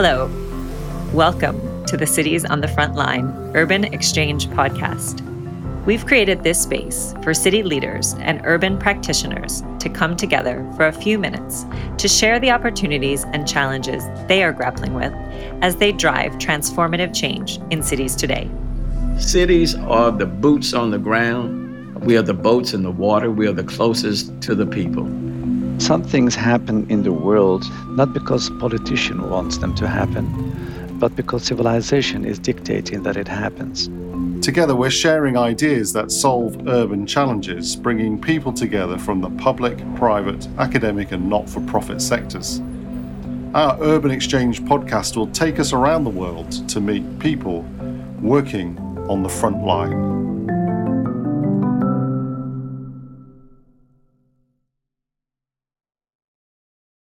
Hello. Welcome to the Cities on the Front Line Urban Exchange podcast. We've created this space for city leaders and urban practitioners to come together for a few minutes to share the opportunities and challenges they are grappling with as they drive transformative change in cities today. Cities are the boots on the ground. We are the boats in the water. We are the closest to the people. Some things happen in the world, not because politicians want them to happen, but because civilization is dictating that it happens. Together, we're sharing ideas that solve urban challenges, bringing people together from the public, private, academic, and not-for-profit sectors. Our Urban Exchange podcast will take us around the world to meet people working on the front line.